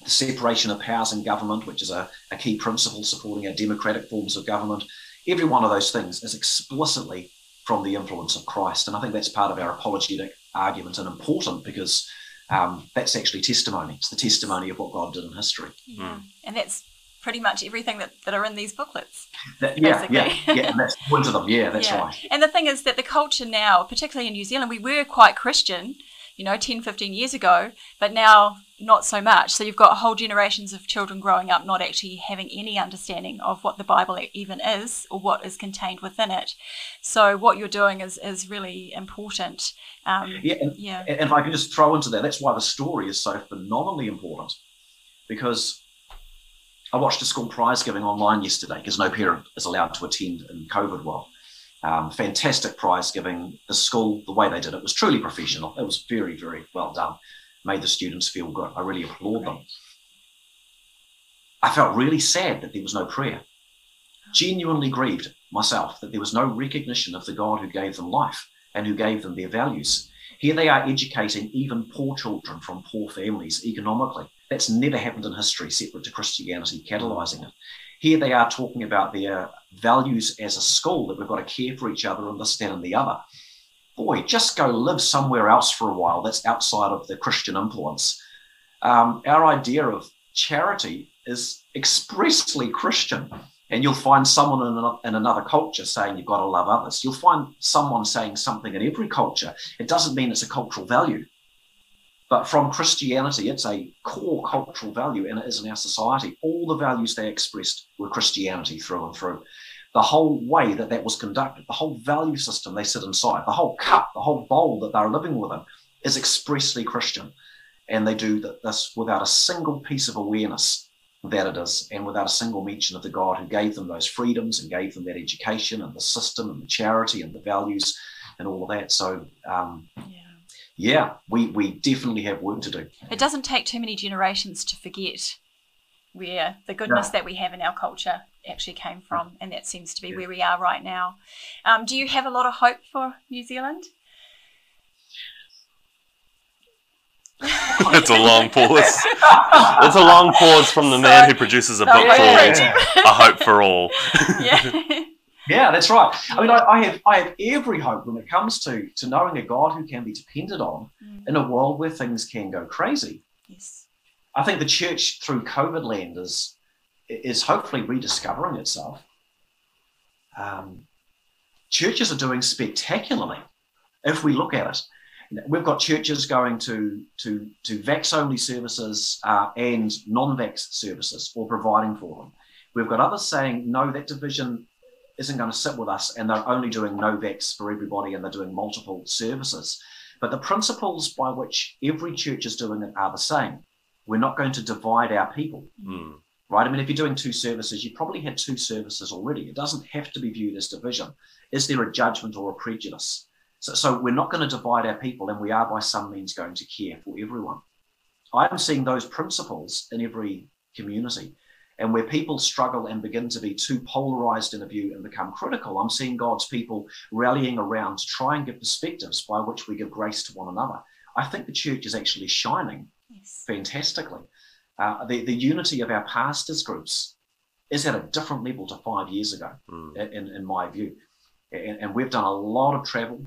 the separation of powers in government, which is a, a key principle supporting our democratic forms of government. Every one of those things is explicitly from the influence of Christ. And I think that's part of our apologetic argument and important because um, that's actually testimony. It's the testimony of what God did in history. Yeah. Mm. And that's pretty much everything that, that are in these booklets. That, yeah, yeah, yeah, and that's one of them. Yeah, that's yeah. right. And the thing is that the culture now, particularly in New Zealand, we were quite Christian, you know, ten, fifteen years ago, but now not so much. So you've got whole generations of children growing up not actually having any understanding of what the Bible even is or what is contained within it. So what you're doing is, is really important. Um, yeah, and, yeah. and if I can just throw into that, that's why the story is so phenomenally important, because I watched a school prize giving online yesterday because no parent is allowed to attend in COVID world. Um, fantastic prize giving. The school, the way they did it was truly professional. It was very, very well done. made the students feel good. I really applaud them. I felt really sad that there was no prayer. Genuinely grieved myself that there was no recognition of the God who gave them life and who gave them their values. Here they are educating even poor children from poor families economically. That's never happened in history, separate to Christianity catalyzing it. Here they are talking about their values as a school, that we've got to care for each other and this, that, and the other. Boy, just go live somewhere else for a while that's outside of the Christian influence. Um, our idea of charity is expressly Christian, and you'll find someone in, an, in another culture saying you've got to love others. You'll find someone saying something in every culture. It doesn't mean it's a cultural value, but from Christianity, it's a core cultural value, and it is in our society. All the values they expressed were Christianity through and through. The whole way that that was conducted, the whole value system they sit inside, the whole cup, the whole bowl that they're living within is expressly Christian. And they do this without a single piece of awareness that it is, and without a single mention of the God who gave them those freedoms and gave them that education and the system and the charity and the values and all of that. So, um, yeah, yeah we, we definitely have work to do. It doesn't take too many generations to forget where the goodness no. that we have in our culture actually came from, and that seems to be yeah. where we are right now. Um, do you have a lot of hope for New Zealand? It's a long pause. It's a long pause from the man who produces a book called A Hope for All. Yeah, yeah, that's right. I mean, I, I have I have every hope when it comes to, to knowing a God who can be depended on mm. in a world where things can go crazy. Yes. I think the church through COVID land is, is hopefully rediscovering itself. Um, churches are doing spectacularly if we look at it. We've got churches going to, to, to vax-only services uh, and non-vax services, or providing for them. We've got others saying, no, that division isn't going to sit with us, and they're only doing no-vax for everybody, and they're doing multiple services. But the principles by which every church is doing it are the same. We're not going to divide our people, mm. right? I mean, if you're doing two services, you probably had two services already. It doesn't have to be viewed as division. Is there a judgment or a prejudice? So, so we're not going to divide our people, and we are by some means going to care for everyone. I'm seeing those principles in every community, and where people struggle and begin to be too polarized in a view and become critical, I'm seeing God's people rallying around to try and give perspectives by which we give grace to one another. I think the church is actually shining yes. fantastically. Uh, the, the unity of our pastors' groups is at a different level to five years ago, mm. in, in my view. And, and we've done a lot of travel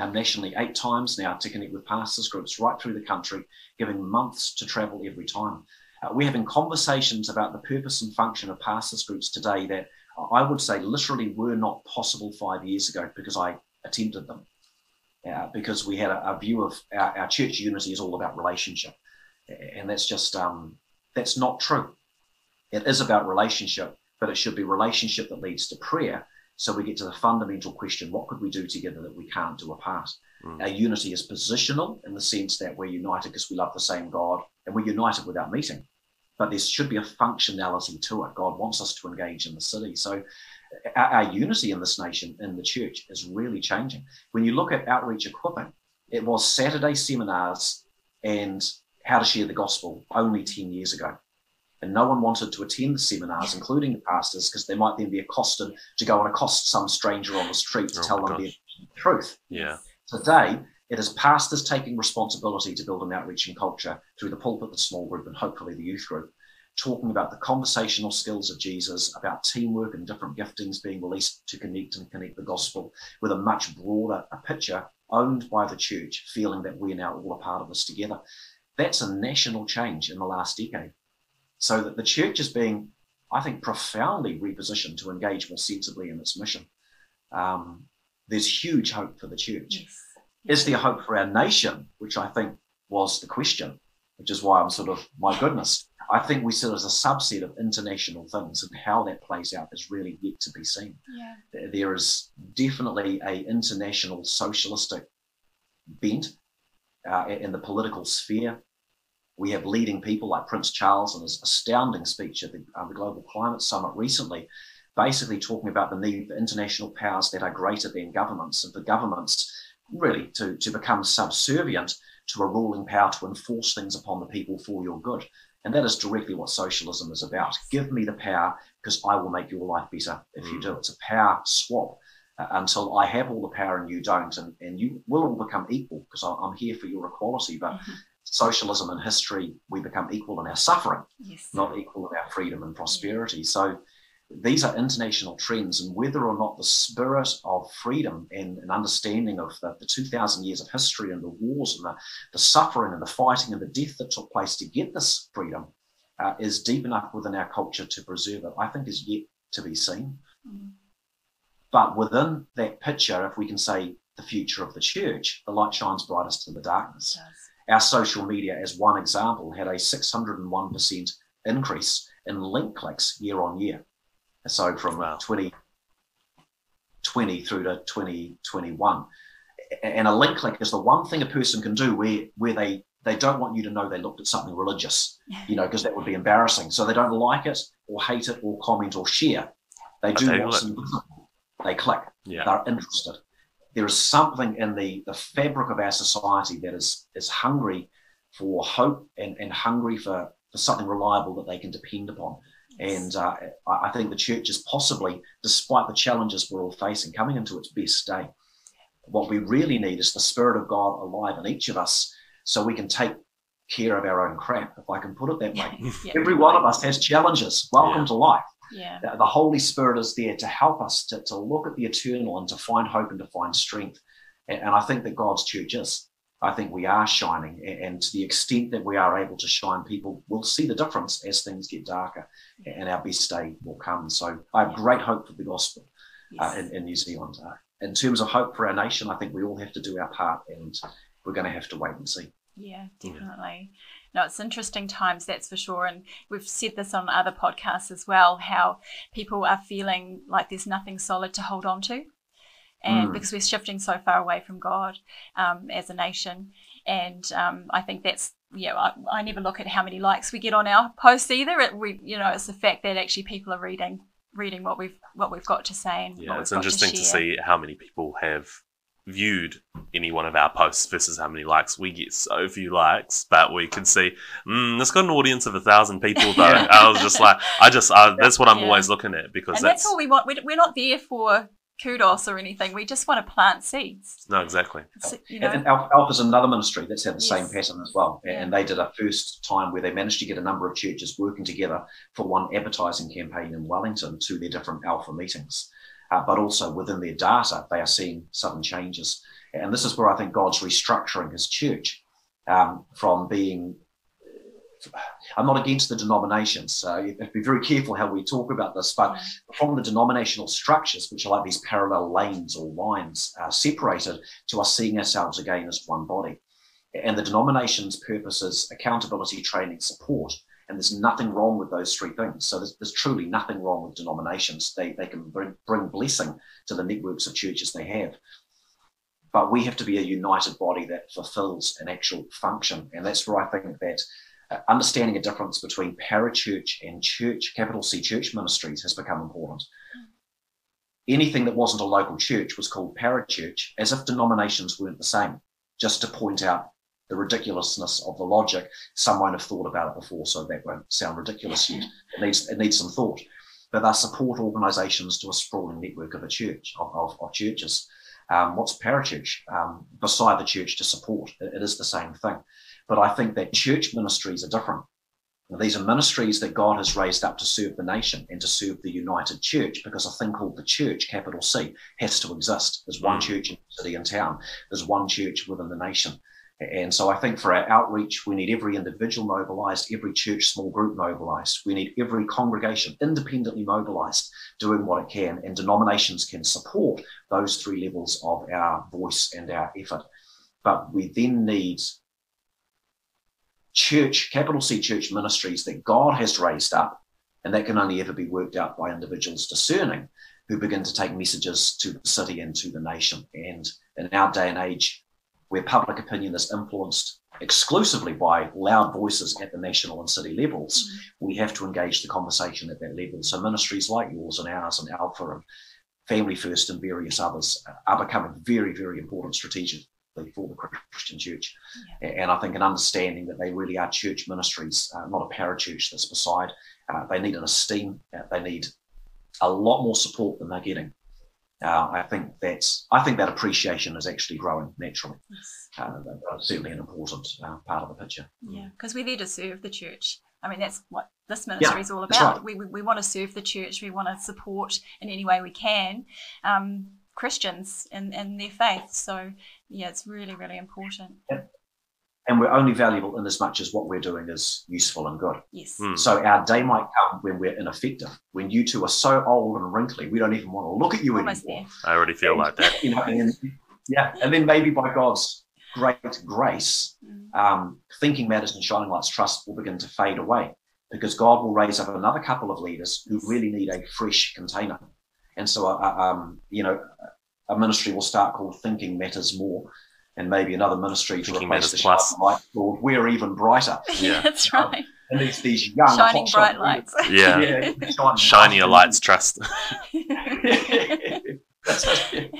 um, nationally eight times now to connect with pastors' groups right through the country, giving months to travel every time. Uh, we're having conversations about the purpose and function of pastors' groups today that I would say literally were not possible five years ago, because I attended them. Uh, because we had a, a view of our, our church unity is all about relationship, and that's just um, that's not true. It is about relationship, but it should be relationship that leads to prayer. So we get to the fundamental question: what could we do together that we can't do apart? Mm. Our unity is positional in the sense that we're united because we love the same God, and we're united without meeting. But there should be a functionality to it. God wants us to engage in the city. So our, our unity in this nation, in the church, is really changing. When you look at outreach equipping, it was Saturday seminars and how to share the gospel only ten years ago. And no one wanted to attend the seminars, including the pastors, because they might then be accosted to go and accost some stranger on the street to oh tell them the truth. Yeah. Today, it is pastors taking responsibility to build an outreaching culture through the pulpit, the small group, and hopefully the youth group, talking about the conversational skills of Jesus, about teamwork and different giftings being released to connect and connect the gospel with a much broader a picture owned by the church, feeling that we're now all a part of this together. That's a national change in the last decade. So that the church is being, I think, profoundly repositioned to engage more sensibly in its mission. Um, there's huge hope for the church. Yes. Is there hope for our nation, which I think was the question, which is why I'm sort of, my goodness, I think we sit as a subset of international things, and how that plays out is really yet to be seen. Yeah. There is definitely an international socialistic bent uh, in the political sphere. We have leading people like Prince Charles and his astounding speech at the, uh, the Global Climate Summit recently, basically talking about the need for international powers that are greater than governments, and for governments really to, to become subservient to a ruling power to enforce things upon the people for your good. And that is directly what socialism is about. Give me the power, because I will make your life better if mm. you do. It's a power swap. Uh, until I have all the power and you don't, and, and you will all become equal, because I'm here for your equality. But mm-hmm. socialism and history, we become equal in our suffering, yes. not equal in our freedom and prosperity. Yes. So these are international trends, and whether or not the spirit of freedom and an understanding of the, the two thousand years of history and the wars and the, the suffering and the fighting and the death that took place to get this freedom uh, is deep enough within our culture to preserve it, I think is yet to be seen. Mm. But within that picture, if we can say the future of the church, the light shines brightest in the darkness. Our social media, as one example, had a six hundred and one percent increase in link clicks year on year. So from wow. twenty twenty through to twenty twenty-one. And a link click is the one thing a person can do where, where they, they don't want you to know they looked at something religious, you know, because that would be embarrassing. So they don't like it or hate it or comment or share. They do want some They click, yeah. they're interested. There is something in the, the fabric of our society that is, is hungry for hope and, and hungry for, for something reliable that they can depend upon. Yes. And uh, I think the church is possibly, despite the challenges we're all facing, coming into its best day. What we really need is the Spirit of God alive in each of us so we can take care of our own crap, if I can put it that way. yeah. Every one of us has challenges. Welcome yeah. to life. Yeah. The Holy Spirit is there to help us to, to look at the eternal and to find hope and to find strength. And, and I think that God's church is. I think we are shining. And, and to the extent that we are able to shine, people will see the difference as things get darker yeah. and our best day will come. So I have yeah. great hope for the gospel yes. uh, in, in New Zealand. Uh, in terms of hope for our nation, I think we all have to do our part, and we're going to have to wait and see. Yeah, definitely. Yeah. No, it's interesting times, that's for sure. And we've said this on other podcasts as well, how people are feeling like there's nothing solid to hold on to. And mm. because we're shifting so far away from God um, as a nation. And um, I think that's, yeah, I, I never look at how many likes we get on our posts either. It, we, you know, it's the fact that actually people are reading reading what we've, what we've got to say. And yeah, it's interesting to, to see how many people have viewed any one of our posts versus how many likes we get. So few likes, but we can see mm, it's got an audience of a thousand people though. yeah. I was just like, I just I, that's what I'm yeah. always looking at, because and that's, that's all we want. We're not there for kudos or anything. We just want to plant seeds. No, exactly. So, you know, and Alpha's another ministry that's had the yes. same pattern as well, yeah. and they did a first time where they managed to get a number of churches working together for one advertising campaign in Wellington to their different Alpha meetings. Uh, but also within their data, they are seeing sudden changes. And this is where I think God's restructuring his church um, from being, I'm not against the denominations, so you have to be very careful how we talk about this, but from the denominational structures, which are like these parallel lanes or lines uh, separated, to us seeing ourselves again as one body. And the denomination's purpose is accountability, training, support. And there's nothing wrong with those three things. So there's, there's truly nothing wrong with denominations. They, they can bring, bring blessing to the networks of churches they have. But we have to be a united body that fulfills an actual function. And that's where I think that uh, understanding a difference between parachurch and church, capital C church ministries, has become important. Anything that wasn't a local church was called parachurch, as if denominations weren't the same, just to point out the ridiculousness of the logic. Some won't have thought about it before, so that won't sound ridiculous yet. It needs, it needs some thought. But they support organisations to a sprawling network of a church, of, of, of churches. Um, what's parachurch? Um, beside the church to support. It, it is the same thing. But I think that church ministries are different. Now, these are ministries that God has raised up to serve the nation and to serve the united church, because a thing called the church, capital C, has to exist. There's one church in the city and town. There's one church within the nation. And so I think for our outreach, we need every individual mobilised, every church small group mobilised. We need every congregation independently mobilised, doing what it can. And denominations can support those three levels of our voice and our effort. But we then need church, capital C church ministries that God has raised up, and that can only ever be worked out by individuals discerning, who begin to take messages to the city and to the nation. And in our day and age, where public opinion is influenced exclusively by loud voices at the national and city levels, mm-hmm. we have to engage the conversation at that level. So ministries like yours and ours and Alpha and Family First and various others are becoming very, very important strategic the former Christian church. Yeah. And I think an understanding that they really are church ministries, uh, not a parachurch that's beside. Uh, they need an esteem. Uh, they need a lot more support than they're getting. Uh, I think that's. I think that appreciation is actually growing naturally. Yes. Uh, that's certainly an important uh, part of the picture. Yeah, because we're there to serve the church. I mean, that's what this ministry yeah, is all about. Right. We, we we want to serve the church. We want to support in any way we can um, Christians in, in their faith. So yeah, it's really really important. Yeah. And we're only valuable in as much as what we're doing is useful and good. Yes. Mm. So our day might come when we're ineffective, when you two are so old and wrinkly, we don't even want to look at you Almost anymore. There. I already feel and, like that. You know, and then, yeah. And then maybe by God's great grace, mm. um, thinking matters and Shining Lights Trust will begin to fade away because God will raise up another couple of leaders who really need a fresh container. And so, uh, um, you know, a ministry will start called Thinking Matters More. And maybe another ministry to replace the Shining Light Lord. We're even brighter. Yeah, that's right. And it's these young shining bright lights. Yeah, yeah. Shining shinier lights. Trust. yeah. That's it.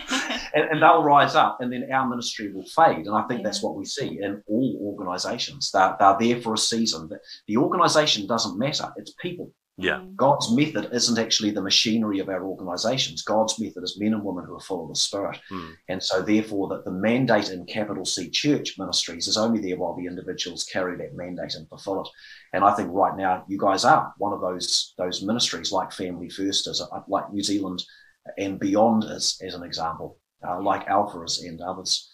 And, and they'll rise up, and then our ministry will fade. And I think yeah. that's what we see in all organisations. They're, they're there for a season. The organisation doesn't matter. It's people. Yeah. God's method isn't actually the machinery of our organisations. God's method is men and women who are full of the Spirit. Mm. And so therefore that the mandate in capital C church ministries is only there while the individuals carry that mandate and fulfil it. And I think right now you guys are one of those those ministries, like Family First is, like New Zealand and Beyond is, as an example, uh, like Alpha is, and others.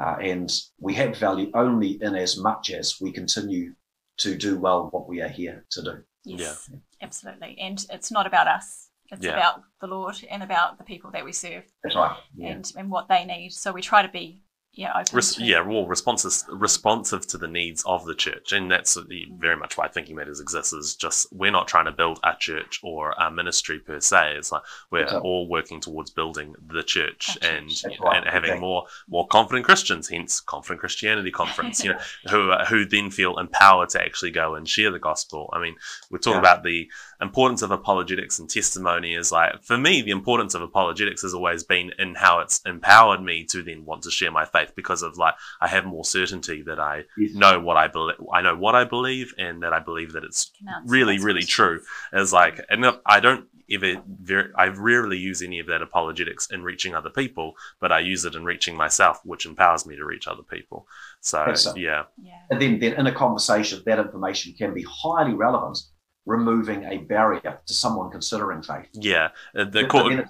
Uh, and we have value only in as much as we continue to do well what we are here to do. Yes, yeah. absolutely. And it's not about us. It's yeah. about the Lord and about the people that we serve. That's right. Yeah. And, and what they need. So we try to be yeah, open. Res- to yeah, well, responsive, responsive to the needs of the church. And that's mm. very much why Thinking Matters exists, is just we're not trying to build a church or a ministry per se. It's like we're okay. all working towards building the church, church. and you know, right. and having okay. more more confident Christians, hence Confident Christianity Conference, you know, who who then feel empowered to actually go and share the gospel. I mean, we're talking yeah. about the importance of apologetics and testimony. Is like, for me, the importance of apologetics has always been in how it's empowered me to then want to share my faith. Because of like, I have more certainty that I yes. know what I believe, I know what I believe, and that I believe that it's really, really true. As like, and I don't ever, very, I rarely use any of that apologetics in reaching other people, but I use it in reaching myself, which empowers me to reach other people. So, so. Yeah. yeah. And then, then in a conversation, that information can be highly relevant, removing a barrier to someone considering faith. Yeah, the court.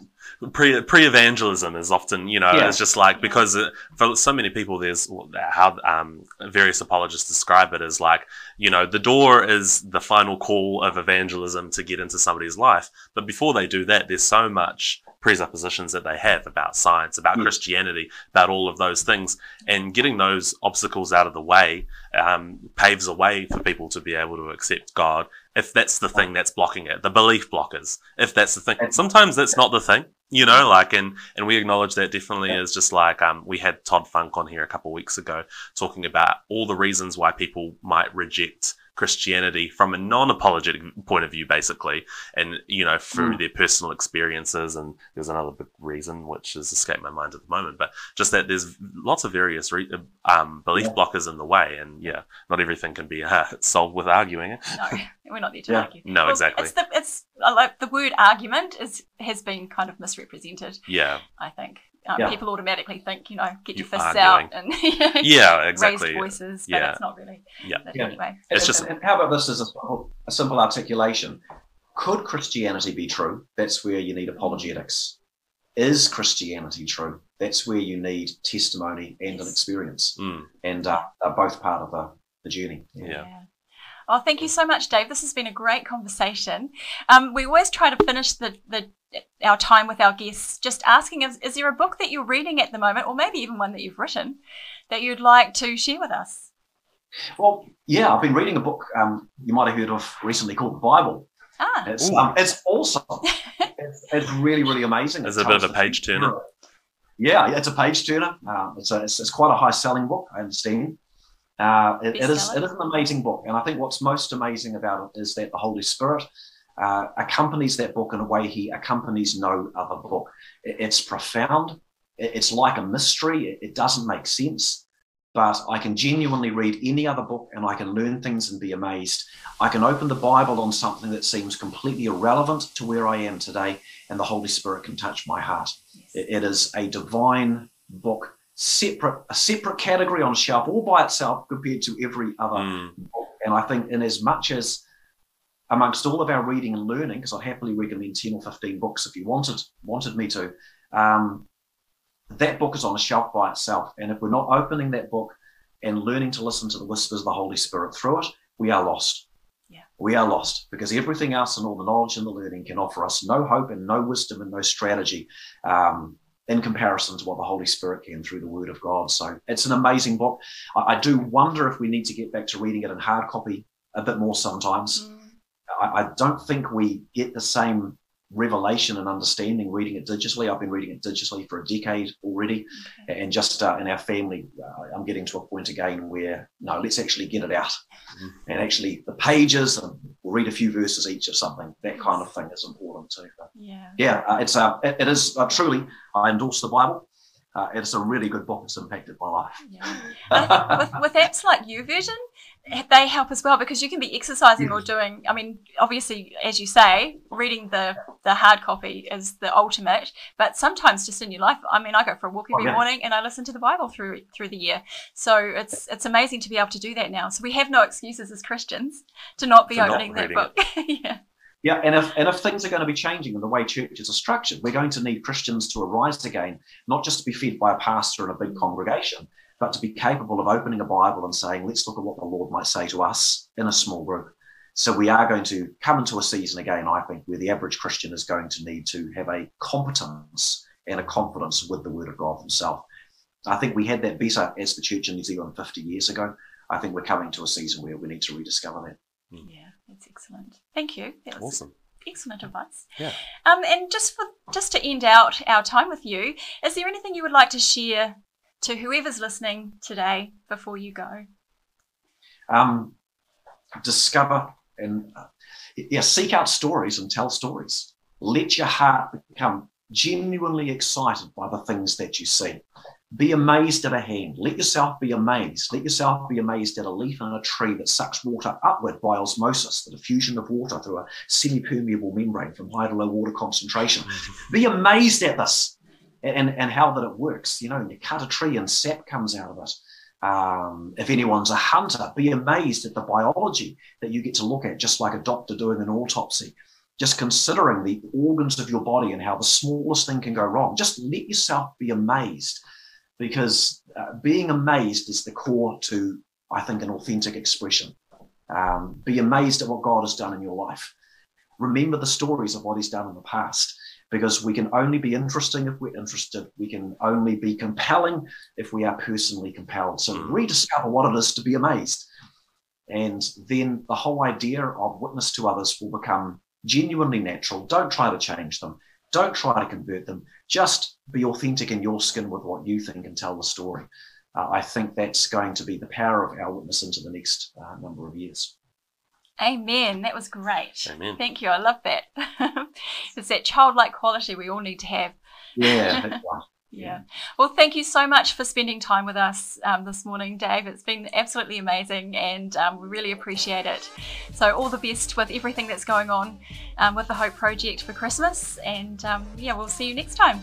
Pre, pre-evangelism is often, you know, yeah. it's just like, because it, for so many people, there's how um, various apologists describe it as like, you know, the door is the final call of evangelism to get into somebody's life. But before they do that, there's so much presuppositions that they have about science, about yeah. Christianity, about all of those things. And getting those obstacles out of the way um, paves a way for people to be able to accept God, if that's the thing that's blocking it, the belief blockers, if that's the thing. Sometimes that's not the thing. You know, like, and, and we acknowledge that definitely yeah. is just like, um, we had Todd Funk on here a couple of weeks ago talking about all the reasons why people might reject Christianity from a non-apologetic point of view, basically. And, you know, through mm. their personal experiences. And there's another big reason, which has escaped my mind at the moment, but just that there's lots of various re- um, belief yeah. blockers in the way. And yeah, not everything can be uh, solved with arguing. No, we're not there to yeah. argue. No, well, exactly. It's the, it's, like, the word argument is, has been kind of misrepresented. Yeah. I think. Um, yeah. People automatically think, you know, get your you fists out and you know, yeah, exactly. raise voices, but yeah. it's not really. Yeah. yeah. Anyway. It's and, just, and how about this as a, a simple articulation? Could Christianity be true? That's where you need apologetics. Is Christianity true? That's where you need testimony and yes. an experience. Mm. And uh, are both part of the, the journey. Yeah. yeah. yeah. Oh, thank you so much, Dave. This has been a great conversation. Um, we always try to finish the, the our time with our guests just asking, is, is there a book that you're reading at the moment, or maybe even one that you've written, that you'd like to share with us? Well, yeah, I've been reading a book um, you might have heard of recently called The Bible. Ah. It's, um, it's awesome. it's, it's really, really amazing. It's it a bit of a page-turner. Yeah, it's a page-turner. Uh, it's, a, it's, it's quite a high-selling book, I understand. Uh, it, it is it is an amazing book, and I think what's most amazing about it is that the Holy Spirit uh, accompanies that book in a way he accompanies no other book. It, it's profound. It's like a mystery. It doesn't make sense, but I can genuinely read any other book and I can learn things and be amazed. I can open the Bible on something that seems completely irrelevant to where I am today, and the Holy Spirit can touch my heart. Yes. It is a divine book, separate, a separate category on a shelf all by itself compared to every other mm. book. And I think in as much as amongst all of our reading and learning, because I'd happily recommend ten or fifteen books if you wanted, wanted me to, um, that book is on a shelf by itself. And if we're not opening that book and learning to listen to the whispers of the Holy Spirit through it, we are lost. Yeah. We are lost, because everything else and all the knowledge and the learning can offer us no hope and no wisdom and no strategy um, in comparison to what the Holy Spirit can through the Word of God. So it's an amazing book. I, I do wonder if we need to get back to reading it in hard copy a bit more sometimes. Mm. I, I don't think we get the same revelation and understanding reading it digitally. I've been reading it digitally for a decade already. Okay. And just uh, in our family, uh, I'm getting to a point again where, no, let's actually get it out. Mm-hmm. And actually the pages, and we'll read a few verses each of something. That yes. kind of thing is important too. But yeah, yeah uh, it's, uh, it, it is uh, truly, I endorse the Bible. Uh, it's a really good book. It's impacted my life. Yeah. with, with apps like YouVersion, they help as well, because you can be exercising yeah. or doing, I mean, obviously, as you say, reading the, the hard copy is the ultimate, but sometimes just in your life, I mean, I go for a walk every oh, yeah. morning and I listen to the Bible through through the year. So it's it's amazing to be able to do that now. So we have no excuses as Christians to not be to opening not that book. yeah. Yeah, and if, and if things are going to be changing in the way churches are structured, we're going to need Christians to arise again, not just to be fed by a pastor in a big congregation, but to be capable of opening a Bible and saying, let's look at what the Lord might say to us in a small group. So we are going to come into a season again, I think, where the average Christian is going to need to have a competence and a confidence with the Word of God himself. I think we had that better as the church in New Zealand fifty years ago. I think we're coming to a season where we need to rediscover that. Yeah, that's excellent. Thank you. That was awesome. Excellent advice. Yeah. Um, and just for just to end out our time with you, is there anything you would like to share to whoever's listening today before you go? Um, discover and uh, yeah, seek out stories and tell stories. Let your heart become genuinely excited by the things that you see. Be amazed at a hand. Let yourself be amazed. Let yourself be amazed at a leaf on a tree that sucks water upward by osmosis, the diffusion of water through a semi-permeable membrane from high to low water concentration. Be amazed at this and, and how that it works. You know, you cut a tree and sap comes out of it. Um, if anyone's a hunter, be amazed at the biology that you get to look at, just like a doctor doing an autopsy. Just considering the organs of your body and how the smallest thing can go wrong. Just let yourself be amazed. Because uh, being amazed is the core to, I think, an authentic expression. Um, be amazed at what God has done in your life. Remember the stories of what he's done in the past, because we can only be interesting if we're interested. We can only be compelling if we are personally compelled. So rediscover what it is to be amazed. And then the whole idea of witness to others will become genuinely natural. Don't try to change them. Don't try to convert them. Just be authentic in your skin with what you think and tell the story. Uh, I think that's going to be the power of our witness into the next uh, number of years. Amen. That was great. Amen. Thank you. I love that. It's that childlike quality we all need to have. Yeah. That's right. Yeah. Well, thank you so much for spending time with us um, this morning, Dave. It's been absolutely amazing, and um, we really appreciate it. So all the best with everything that's going on um, with the Hope Project for Christmas. And um, yeah, we'll see you next time.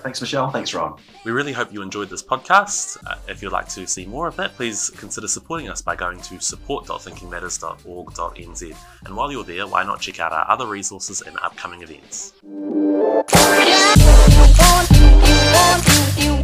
Thanks, Michelle. Thanks, Ron. We really hope you enjoyed this podcast. Uh, if you'd like to see more of that, please consider supporting us by going to support dot thinking matters dot org dot n z. And while you're there, why not check out our other resources and upcoming events? You want, you want, you